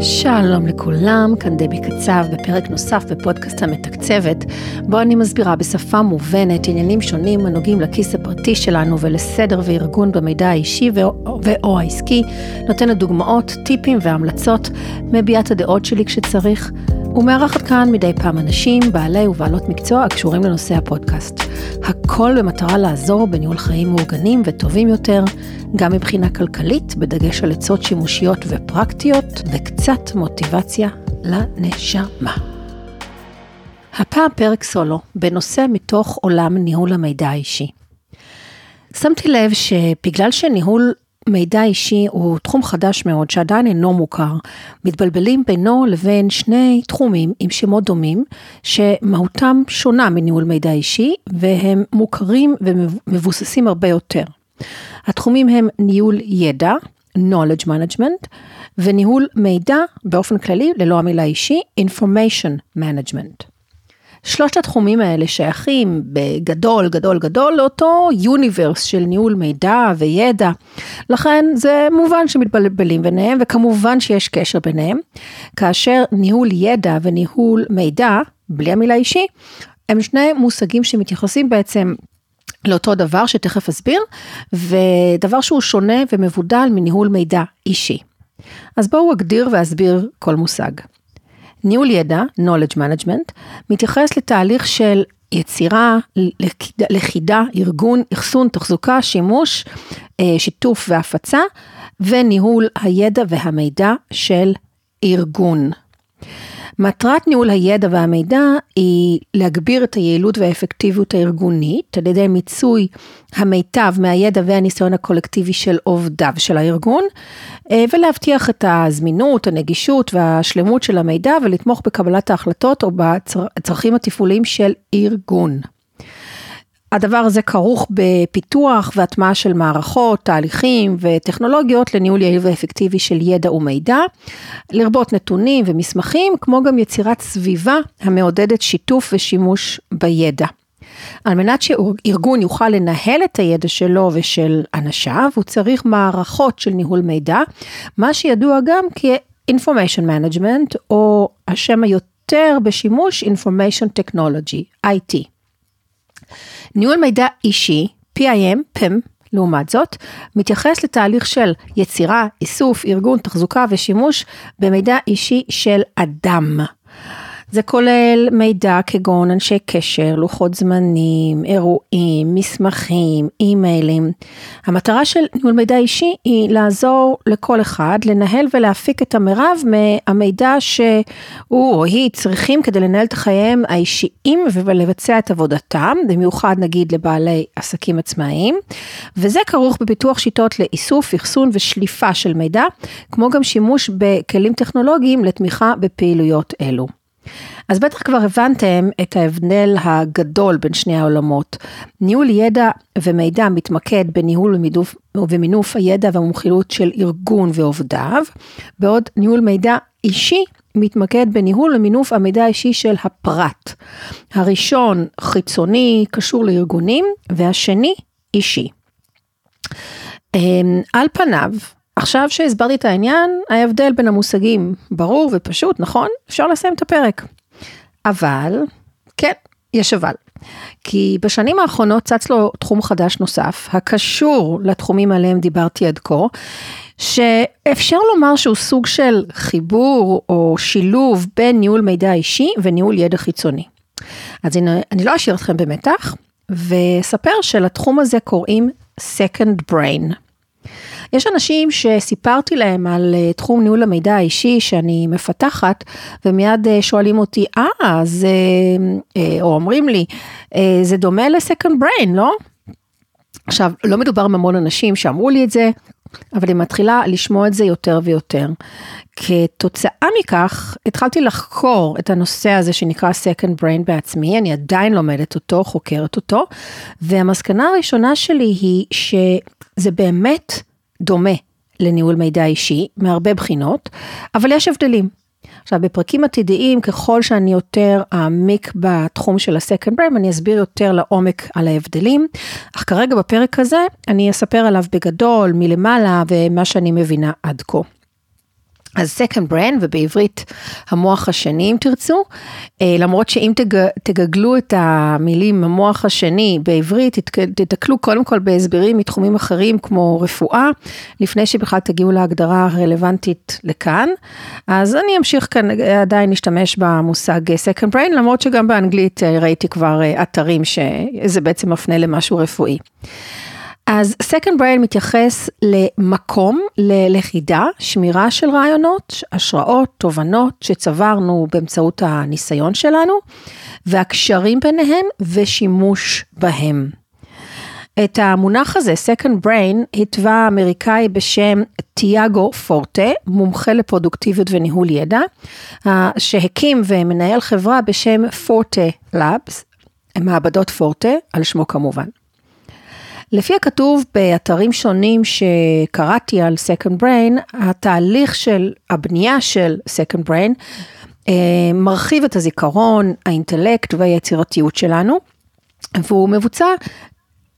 שלום לכולם, כאן דבי קצב בפרק נוסף בפודקאסט המתקצבת, בו אני מסבירה בשפה מובנת עניינים שונים הנוגעים לכיס הפרטי שלנו ולסדר וארגון במידע האישי ואו העסקי, נותנת דוגמאות, טיפים והמלצות, מביעה את הדעות שלי כשצריך, ומארחת כאן מדי פעם אנשים, בעלי ובעלות מקצוע הקשורים לנושא הפודקאסט. הכל במטרה לעזור בניהול חיים מאורגנים וטובים יותר, גם מבחינה כלכלית, בדגש על עצות שימושיות ופרקטיות, וקצת מוטיבציה לנשמה. הפעם פרק סולו, בנושא מתוך עולם ניהול המידע האישי. שמתי לב שבגלל שניהול מידע אישי הוא תחום חדש מאוד שעדיין אינו מוכר, מתבלבלים בינו לבין שני תחומים עם שמות דומים שמהותם שונה מניהול מידע אישי והם מוכרים ומבוססים הרבה יותר. התחומים הם ניהול ידע, knowledge management, וניהול מידע באופן כללי ללא המילה אישי, information management. שלושת התחומים האלה שייכים בגדול, גדול, גדול, לאותו יוניברס של ניהול מידע וידע. לכן זה מובן שמתבלבלים ביניהם, וכמובן שיש קשר ביניהם, כאשר ניהול ידע וניהול מידע, בלי המילה אישי, הם שני מושגים שמתייחסים בעצם לאותו דבר שתכף אסביר, ודבר שהוא שונה ומבודל מניהול מידע אישי. אז בואו אגדיר ואסביר כל מושג. ניהול ידע, knowledge management, מתייחס לתהליך של יצירה, לחידה, ארגון, אחסון, תחזוקה, שימוש, שיתוף והפצה, וניהול הידע והמידע של ארגון. מטרת ניהול הידע והמידע היא להגביר את היעילות והאפקטיביות הארגונית, על ידי מיצוי המיטב מהידע והניסיון הקולקטיבי של עובדיו של הארגון, ולהבטיח את הזמינות, הנגישות והשלמות של המידע, ולתמוך בקבלת ההחלטות או בצרכים התפעוליים של ארגון. הדבר הזה כרוך בפיתוח והטמעה של מערכות, תהליכים וטכנולוגיות לניהול יעיל ואפקטיבי של ידע ומידע, לרבות נתונים ומסמכים, כמו גם יצירת סביבה המעודדת שיתוף ושימוש בידע. על מנת שארגון יוכל לנהל את הידע שלו ושל אנשיו, הוא צריך מערכות של ניהול מידע, מה שידוע גם כ-Information Management, או השם היותר בשימוש Information Technology, IT. ניהול מידע אישי, PIM, לעומת זאת, מתייחס לתהליך של יצירה, איסוף, ארגון, תחזוקה ושימוש במידע אישי של אדם. זה כולל מידע כגון אנשי קשר, לוחות זמנים, אירועים, מסמכים, אימיילים. המטרה של ניהול מידע אישי היא לעזור לכל אחד לנהל ולהפיק את המרב מהמידע שהוא או היא צריכים כדי לנהל את חייהם האישיים ולבצע את עבודתם, במיוחד נגיד לבעלי עסקים עצמאיים. וזה כרוך בפיתוח שיטות לאיסוף, אחסון ושליפה של מידע, כמו גם שימוש בכלים טכנולוגיים לתמיכה בפעילויות אלו. אז בטח כבר הבנתם את ההבדל הגדול בין שני העולמות. ניהול ידע ומידע מתמקד בניהול ומינוף הידע והמומחיות של ארגון ועובדיו, בעוד ניהול מידע אישי מתמקד בניהול ומינוף המידע האישי של הפרט. הראשון חיצוני קשור לארגונים והשני אישי. על פניו, עכשיו שהסברתי את העניין, ההבדל בין המושגים ברור ופשוט, נכון? אפשר לסיים את הפרק. אבל, כן, יש אבל. כי בשנים האחרונות צץ לו תחום חדש נוסף, הקשור לתחומים עליהם דיברתי עד כה, שאפשר לומר שהוא סוג של חיבור או שילוב בין ניהול מידע אישי וניהול ידע חיצוני. אז הנה, אני לא אשאיר אתכם במתח, וספר שלתחום הזה קוראים Second Brain. יש אנשים שסיפרתי להם על תחום ניהול המידע האישי שאני מפתחת, ומיד שואלים אותי, אז, או אומרים לי, זה דומה ל-Second Brain, לא? עכשיו, לא מדובר מהמון אנשים שאמרו לי את זה, אבל היא מתחילה לשמוע את זה יותר ויותר. כתוצאה מכך, התחלתי לחקור את הנושא הזה שנקרא Second Brain בעצמי, אני עדיין לומדת אותו, חוקרת אותו, והמסקנה הראשונה שלי היא שזה באמת דומה לניהול מידע אישי, מהרבה בחינות, אבל יש הבדלים. עכשיו, בפרקים עתידיים, ככל שאני יותר אעמיק בתחום של ה-Second Brain, אני אסביר יותר לעומק על ההבדלים, אך כרגע בפרק הזה, אני אספר עליו בגדול, מלמעלה, ומה שאני מבינה עד כה. אז Second Brain, ובעברית המוח השני, אם תרצו, למרות שאם תגגלו את המילים המוח השני בעברית, תתקלו קודם כל בהסברים מתחומים אחרים כמו רפואה, לפני שבכלל תגיעו להגדרה הרלוונטית לכאן, אז אני אמשיך כאן, עדיין נשתמש במושג Second Brain, למרות שגם באנגלית ראיתי כבר אתרים שזה בעצם מפנה למשהו רפואי. אז Second Brain מתייחס למקום, ללכידה, שמירה של רעיונות, השראות, תובנות שצברנו באמצעות הניסיון שלנו, והקשרים ביניהם ושימוש בהם. את המונח הזה, Second Brain, התווה אמריקאי בשם תיאגו פורטה, מומחה לפרודוקטיביות וניהול ידע, שהקים ומנהל חברה בשם Forte Labs, מעבדות פורטה, על שמו כמובן. לפי הכתוב באתרים שונים שקראתי על Second Brain, התהליך של הבנייה של Second Brain מרחיב את הזיכרון, האינטלקט והיצירתיות שלנו, והוא מבוצע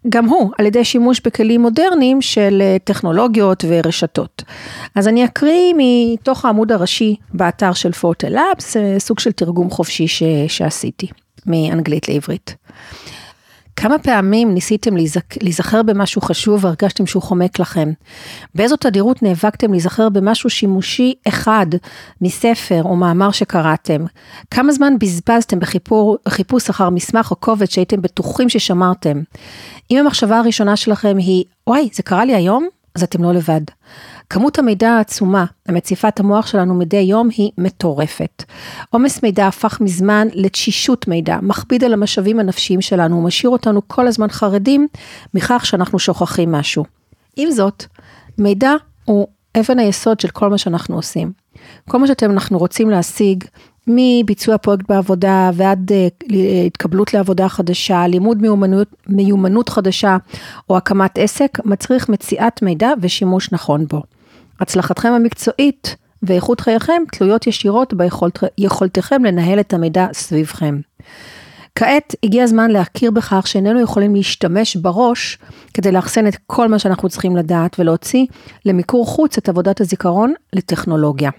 גם הוא על ידי שימוש בכלים מודרניים של טכנולוגיות ורשתות. אז אני אקריא מתוך העמוד הראשי באתר של Forte Labs, סוג של תרגום חופשי שעשיתי מאנגלית לעברית. כמה פעמים ניסיתם להיזכר במשהו חשוב והרגשתם שהוא חומק לכם? באיזו תדירות נאבקתם להיזכר במשהו שימושי אחד מספר או מאמר שקראתם? כמה זמן בזבזתם בחיפוש אחר מסמך או קובץ שהייתם בטוחים ששמרתם? אם המחשבה הראשונה שלכם היא, וואי, זה קרה לי היום? אז אתם לא לבד. כמות המידע העצומה, המציפת המוח שלנו מדי יום היא מטורפת. עומס מידע הפך מזמן לתשישות מידע, מכביד על המשאבים הנפשיים שלנו, ומשאיר אותנו כל הזמן חרדים, מכך שאנחנו שוכחים משהו. עם זאת, מידע הוא אבן היסוד של כל מה שאנחנו עושים. כל מה שאנחנו רוצים להשיג, מביצוע פרויקט בעבודה ועד התקבלות לעבודה חדשה, לימוד מיומנות חדשה או הקמת עסק, מצריך מציאת מידע ושימוש נכון בו. הצלחתכם המקצועית ואיכות חייכם תלויות ישירות ביכולתכם לנהל את המידע סביבכם. כעת הגיע הזמן להכיר בכך שאיננו יכולים להשתמש בראש כדי להחסן את כל מה שאנחנו צריכים לדעת ולהוציא למיקור חוץ את עבודת הזיכרון לטכנולוגיה.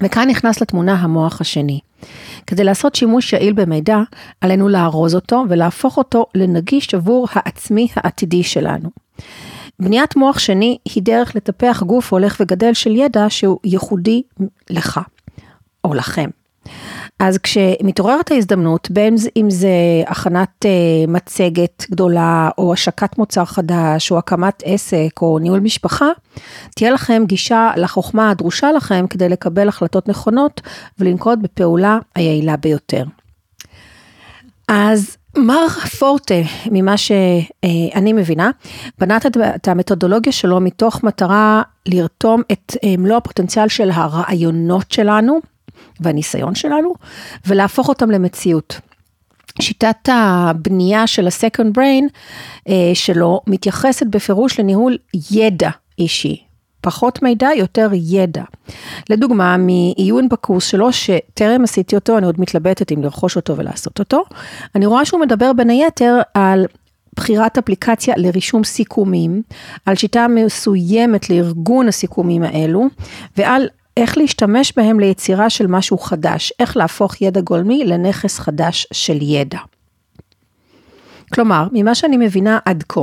וכאן נכנס לתמונה המוח השני. כדי לעשות שימוש יעיל במידע, עלינו לארוז אותו ולהפוך אותו לנגיש עבור העצמי העתידי שלנו. בניית מוח שני היא דרך לטפח גוף הולך וגדל של ידע שהוא ייחודי לך או לכם. אז כשמתעוררת ההזדמנות, בין אם זה הכנת מצגת גדולה, או השקת מוצר חדש, או הקמת עסק, או ניהול משפחה, תהיה לכם גישה לחוכמה הדרושה לכם, כדי לקבל החלטות נכונות, ולנקוט בפעולה היעילה ביותר. אז מר פורטה, ממה שאני מבינה, בנת את המתודולוגיה שלו מתוך מטרה לרתום את מלוא הפוטנציאל של הרעיונות שלנו, והניסיון שלנו, ולהפוך אותם למציאות. שיטת הבנייה של ה-Second Brain שלו מתייחסת בפירוש לניהול ידע אישי. פחות מידע, יותר ידע. לדוגמה, מעיון בקורס שלו, שטרם עשיתי אותו, אני עוד מתלבטת אם לרכוש אותו ולעשות אותו, אני רואה שהוא מדבר בין היתר על בחירת אפליקציה לרישום סיכומים, על שיטה מסוימת לארגון הסיכומים האלו, ועל איך להשתמש בהם ליצירה של משהו חדש, איך להפוך ידע גולמי לנכס חדש של ידע. כלומר, ממה שאני מבינה עד כה,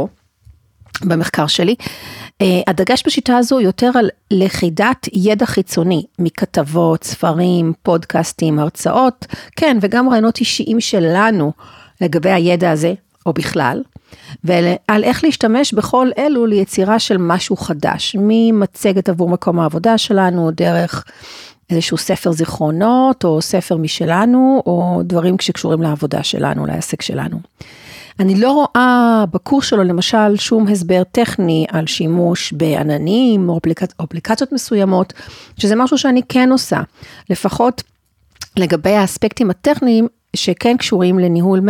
במחקר שלי, הדגש בשיטה הזו יותר על לכידת ידע חיצוני, מכתבות, ספרים, פודקאסטים, הרצאות, כן, וגם רעיונות אישיים שלנו לגבי הידע הזה, או בכלל, ועל איך להשתמש בכל אלו ליצירה של משהו חדש, ממצגת עבור מקום העבודה שלנו, דרך איזשהו ספר זיכרונות, או ספר משלנו, או דברים שקשורים לעבודה שלנו, לעסק שלנו. אני לא רואה בקורס שלו למשל שום הסבר טכני על שימוש בעננים, או אפליקציות מסוימות, שזה משהו שאני כן עושה, לפחות לגבי האספקטים הטכניים, שכן קשורים לניהול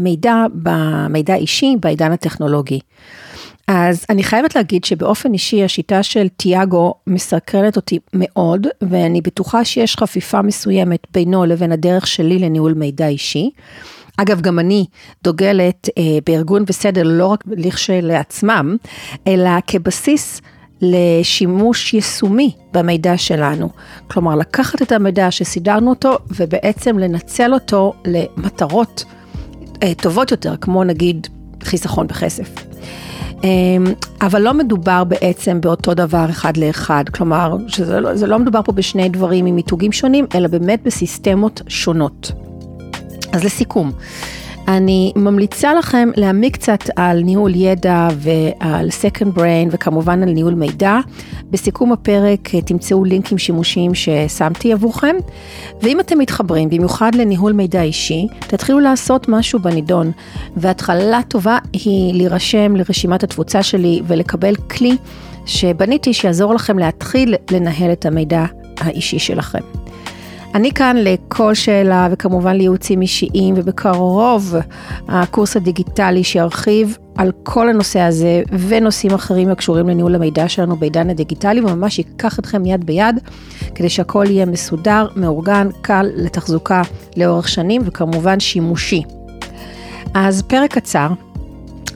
מידע, במידע אישי, בעידן הטכנולוגי. אז אני חייבת להגיד שבאופן אישי השיטה של תיאגו מסקרנת אותי מאוד, ואני בטוחה שיש חפיפה מסוימת בינו לבין הדרך שלי לניהול מידע אישי. אגב, גם אני דוגלת בארגון בסדר לא רק לכשלעצמם, אלא כבסיס לשימוש יישומי במידע שלנו. כלומר, לקחת את המידע שסידרנו אותו ובעצם לנצל אותו למטרות טובות יותר, כמו נגיד חיסכון בכסף. אבל לא מדובר בעצם באותו דבר אחד לאחד, כלומר, זה לא מדובר פה בשני דברים עם מיתוגים שונים, אלא באמת בסיסטמות שונות. אז לסיכום, אני ממליצה לכם להעמיק קצת על ניהול ידע ועל Second Brain וכמובן על ניהול מידע. בסיכום הפרק תמצאו לינקים שימושיים ששמתי עבורכם, ואם אתם מתחברים במיוחד לניהול מידע אישי, תתחילו לעשות משהו בנידון, והתחלה טובה היא להירשם לרשימת התפוצה שלי ולקבל כלי שבניתי שיעזור לכם להתחיל לנהל את המידע האישי שלכם. אני כאן לכל שאלה וכמובן לייעוצים אישיים, ובקרוב הקורס הדיגיטלי שירחיב על כל הנושא הזה ונושאים אחרים הקשורים לניהול המידע שלנו בעידן הדיגיטלי, וממש ייקח אתכם יד ביד כדי שהכל יהיה מסודר, מאורגן, קל לתחזוקה לאורך שנים וכמובן שימושי. אז פרק קצר.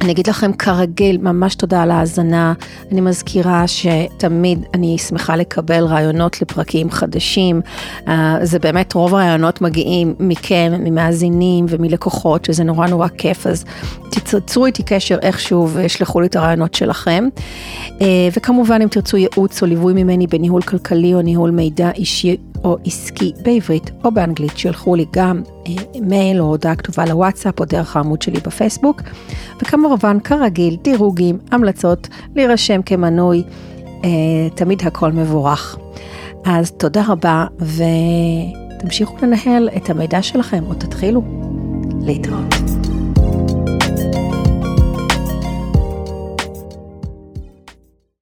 אני אגיד לכם כרגל ממש תודה על ההאזנה, אני מזכירה שתמיד אני שמחה לקבל רעיונות לפרקים חדשים, זה באמת רוב הרעיונות מגיעים מכם, ממאזינים ומלקוחות, שזה נורא נורא כיף, אז תצרו איתי קשר איכשהו ושלחו לי את הרעיונות שלכם, וכמובן אם תרצו ייעוץ או ליווי ממני בניהול כלכלי או ניהול מידע אישי או עסקי בעברית או באנגלית, שלחו לי גם מייל או הודעה כתובה לוואטסאפ או דרך העמוד שלי בפייסבוק, וכמובן כרגיל דירוגים, המלצות, להירשם כמנוי, תמיד הכל מבורך. אז תודה רבה ותמשיכו לנהל את המידע שלכם או תתחילו להתראות.